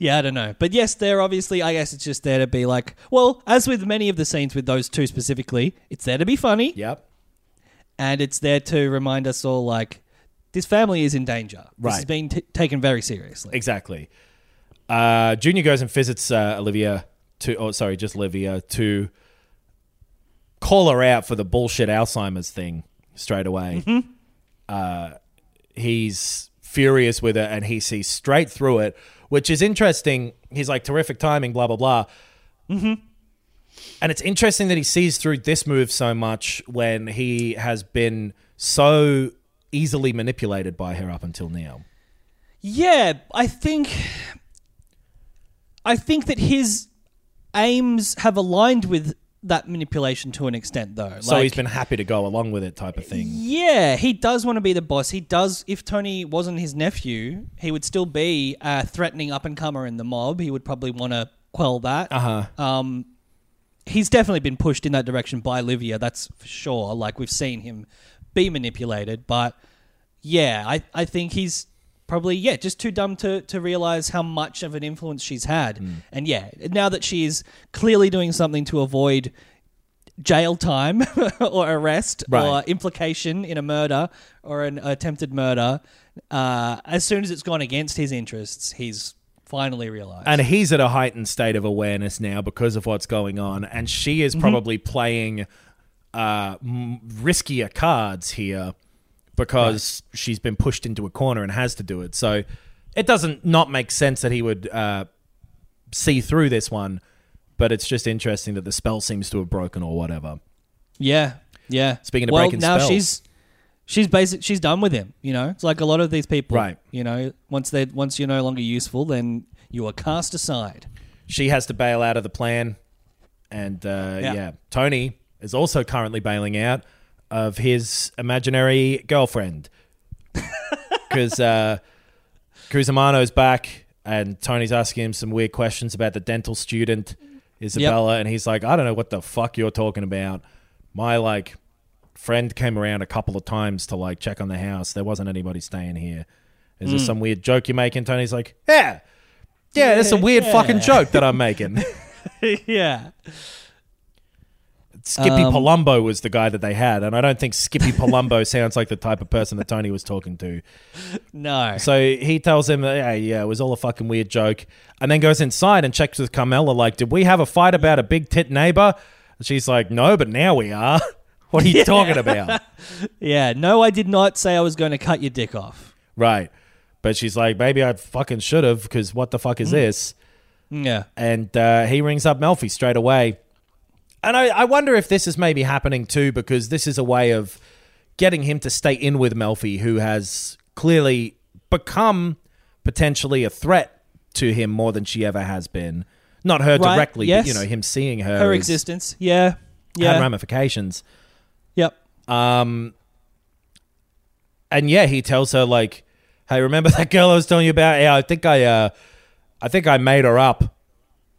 yeah, I don't know. But yes, they're obviously, I guess it's just there to be like, well, as with many of the scenes with those two specifically, it's there to be funny. Yep. And it's there to remind us all like, this family is in danger. Right. This is being t- taken very seriously. Exactly. Uh, Junior goes and visits uh, Olivia to, oh, sorry, just Livia to... call her out for the bullshit Alzheimer's thing straight away. Mm-hmm. Uh, he's furious with her and he sees straight through it, which is interesting. He's like, terrific timing, blah, blah, blah. Mm-hmm. And it's interesting that he sees through this move so much when he has been so easily manipulated by her up until now. Yeah, I think... I think that his aims have aligned with... that manipulation to an extent, though. So like, he's been happy to go along with it type of thing. Yeah, he does want to be the boss. He does. If Tony wasn't his nephew, he would still be a threatening up-and-comer in the mob. He would probably want to quell that. Uh-huh. Um, he's definitely been pushed in that direction by Livia, that's for sure. Like, we've seen him be manipulated. But, yeah, I, I think he's... probably, yeah, just too dumb to, to realize how much of an influence she's had. Mm. And yeah, now that she is clearly doing something to avoid jail time or arrest right. or implication in a murder or an attempted murder, uh, as soon as it's gone against his interests, he's finally realized. And he's at a heightened state of awareness now because of what's going on. And she is probably mm-hmm. playing uh, m- riskier cards here. Because right. she's been pushed into a corner and has to do it. So it doesn't not make sense that he would uh, see through this one, but it's just interesting that the spell seems to have broken or whatever. Yeah, yeah. Speaking of well, breaking now spells. Now she's she's basic, she's done with him, you know? It's like a lot of these people, right. you know, once they once you're no longer useful, then you are cast aside. She has to bail out of the plan. And uh, yeah. yeah, Tony is also currently bailing out. Of his imaginary girlfriend. Because uh, Cusumano's back and Tony's asking him some weird questions about the dental student, Isabella, yep. and he's like, I don't know what the fuck you're talking about. My, like, friend came around a couple of times to, like, check on the house. There wasn't anybody staying here. Is mm. this some weird joke you're making? Tony's like, yeah. Yeah, that's a weird yeah. fucking joke that I'm making. yeah. Skippy um, Palumbo was the guy that they had, and I don't think Skippy Palumbo sounds like the type of person that Tony was talking to. No. So he tells him, yeah, yeah, it was all a fucking weird joke, and then goes inside and checks with Carmela, like, did we have a fight about a big tit neighbor? And she's like, no, but now we are. What are you yeah. talking about? yeah, no, I did not say I was going to cut your dick off. Right. But she's like, maybe I fucking should have, because what the fuck is mm. this? Yeah. And uh, he rings up Melfi straight away. And I, I wonder if this is maybe happening too, because this is a way of getting him to stay in with Melfi, who has clearly become potentially a threat to him more than she ever has been. Not her right, directly, yes. but you know, him seeing her. Her existence, yeah. yeah. Had ramifications. Yep. Um. And yeah, he tells her, like, hey, remember that girl I was telling you about? Yeah, I think I, uh, I think I made her up.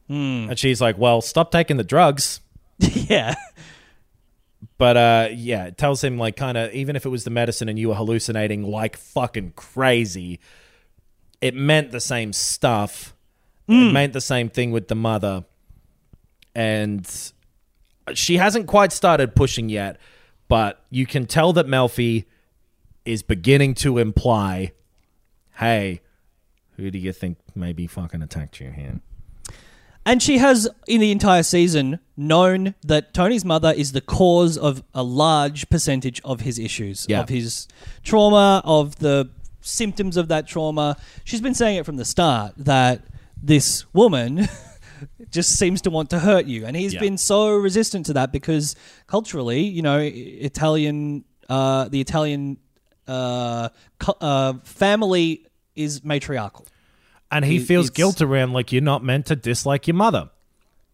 Mm. And she's like, well, stop taking the drugs. yeah. But uh, yeah, it tells him, like, kind of, even if it was the medicine and you were hallucinating like fucking crazy, it meant the same stuff. Mm. It meant the same thing with the mother. And she hasn't quite started pushing yet, but you can tell that Melfi is beginning to imply, hey, who do you think maybe fucking attacked you here? And she has, in the entire season, known that Tony's mother is the cause of a large percentage of his issues, yeah. of his trauma, of the symptoms of that trauma. She's been saying it from the start, that this woman just seems to want to hurt you. And he's yeah. been so resistant to that because culturally, you know, Italian, uh, the Italian uh, uh, family is matriarchal. And he feels it's, guilt around, like, you're not meant to dislike your mother.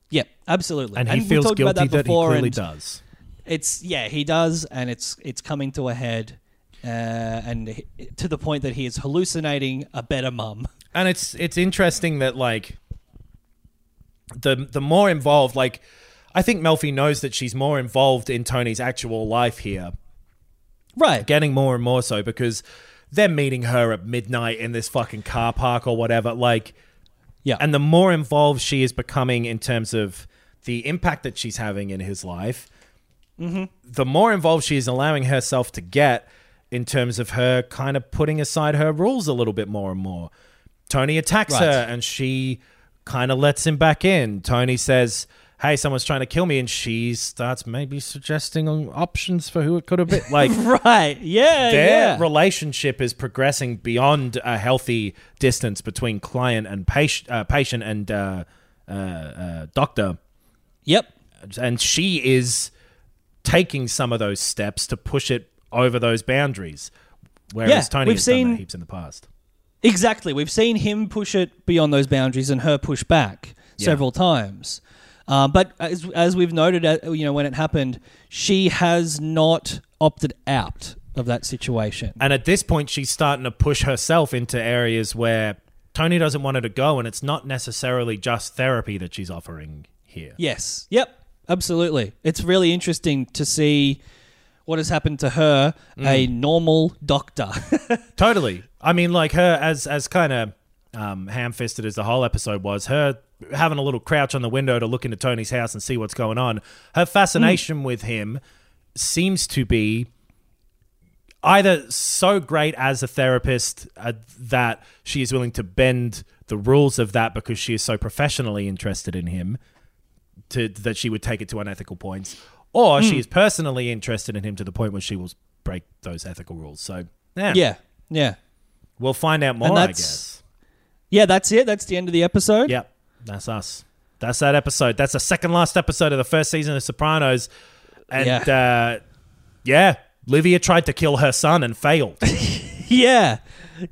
Yeah, absolutely. And he and feels guilty that, that he clearly does. It's yeah, he does, and it's it's coming to a head, uh, and he, to the point that he is hallucinating a better mum. And it's it's interesting that, like, the the more involved, like, I think Melfi knows that she's more involved in Tony's actual life here, right? Getting more and more so because they're meeting her at midnight in this fucking car park or whatever. Like, yeah. And the more involved she is becoming in terms of the impact that she's having in his life, mm-hmm. the more involved she is allowing herself to get in terms of her kind of putting aside her rules a little bit more and more. Tony attacks right. her and she kind of lets him back in. Tony says, hey, someone's trying to kill me, and she starts maybe suggesting options for who it could have been. Like, right, yeah, their yeah. relationship is progressing beyond a healthy distance between client and patient, uh, patient and uh, uh, uh, doctor. Yep, and she is taking some of those steps to push it over those boundaries, whereas yeah, Tony has seen- done that heaps in the past. Exactly, we've seen him push it beyond those boundaries, and her push back yeah. several times. Uh, but as as we've noted, uh, you know, when it happened, she has not opted out of that situation. And at this point, she's starting to push herself into areas where Tony doesn't want her to go, and it's not necessarily just therapy that she's offering here. Yes. Yep. Absolutely. It's really interesting to see what has happened to her, mm. a normal doctor. Totally. I mean, like, her as, as kind of um, ham-fisted as the whole episode was, her having a little crouch on the window to look into Tony's house and see what's going on, her fascination mm. with him seems to be either so great as a therapist uh, that she is willing to bend the rules of that because she is so professionally interested in him to, that she would take it to unethical points, or mm. she is personally interested in him to the point where she will break those ethical rules. So, yeah. Yeah, yeah. We'll find out more, I guess. Yeah, that's it. That's the end of the episode. Yep. That's us. That's that episode. That's the second last episode of the first season of Sopranos. And, yeah, uh, yeah Livia tried to kill her son and failed. yeah.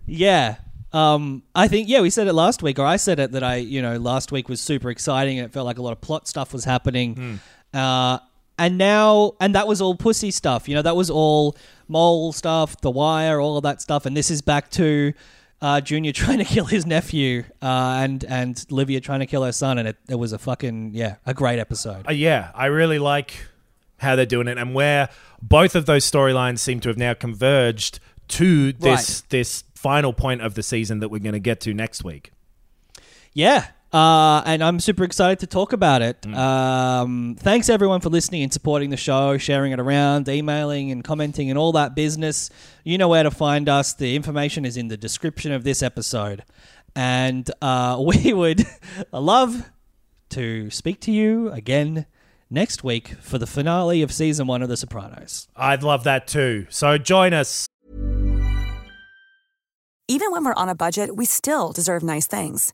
Yeah. Um, I think, yeah, we said it last week, or I said it that I, you know, last week was super exciting and it felt like a lot of plot stuff was happening. Mm. Uh, and now, and that was all pussy stuff. You know, that was all mole stuff, The Wire, all of that stuff. And this is back to uh, Junior trying to kill his nephew uh, and and Livia trying to kill her son, and it, it was a fucking yeah a great episode. Uh, yeah, I really like how they're doing it and where both of those storylines seem to have now converged to this right. this final point of the season that we're going to get to next week. Yeah. Uh, and I'm super excited to talk about it. Mm. Um, thanks everyone for listening and supporting the show, sharing it around, emailing and commenting and all that business. You know where to find us. The information is in the description of this episode. And uh, we would love to speak to you again next week for the finale of season one of The Sopranos. I'd love that too. So join us. Even when we're on a budget, we still deserve nice things.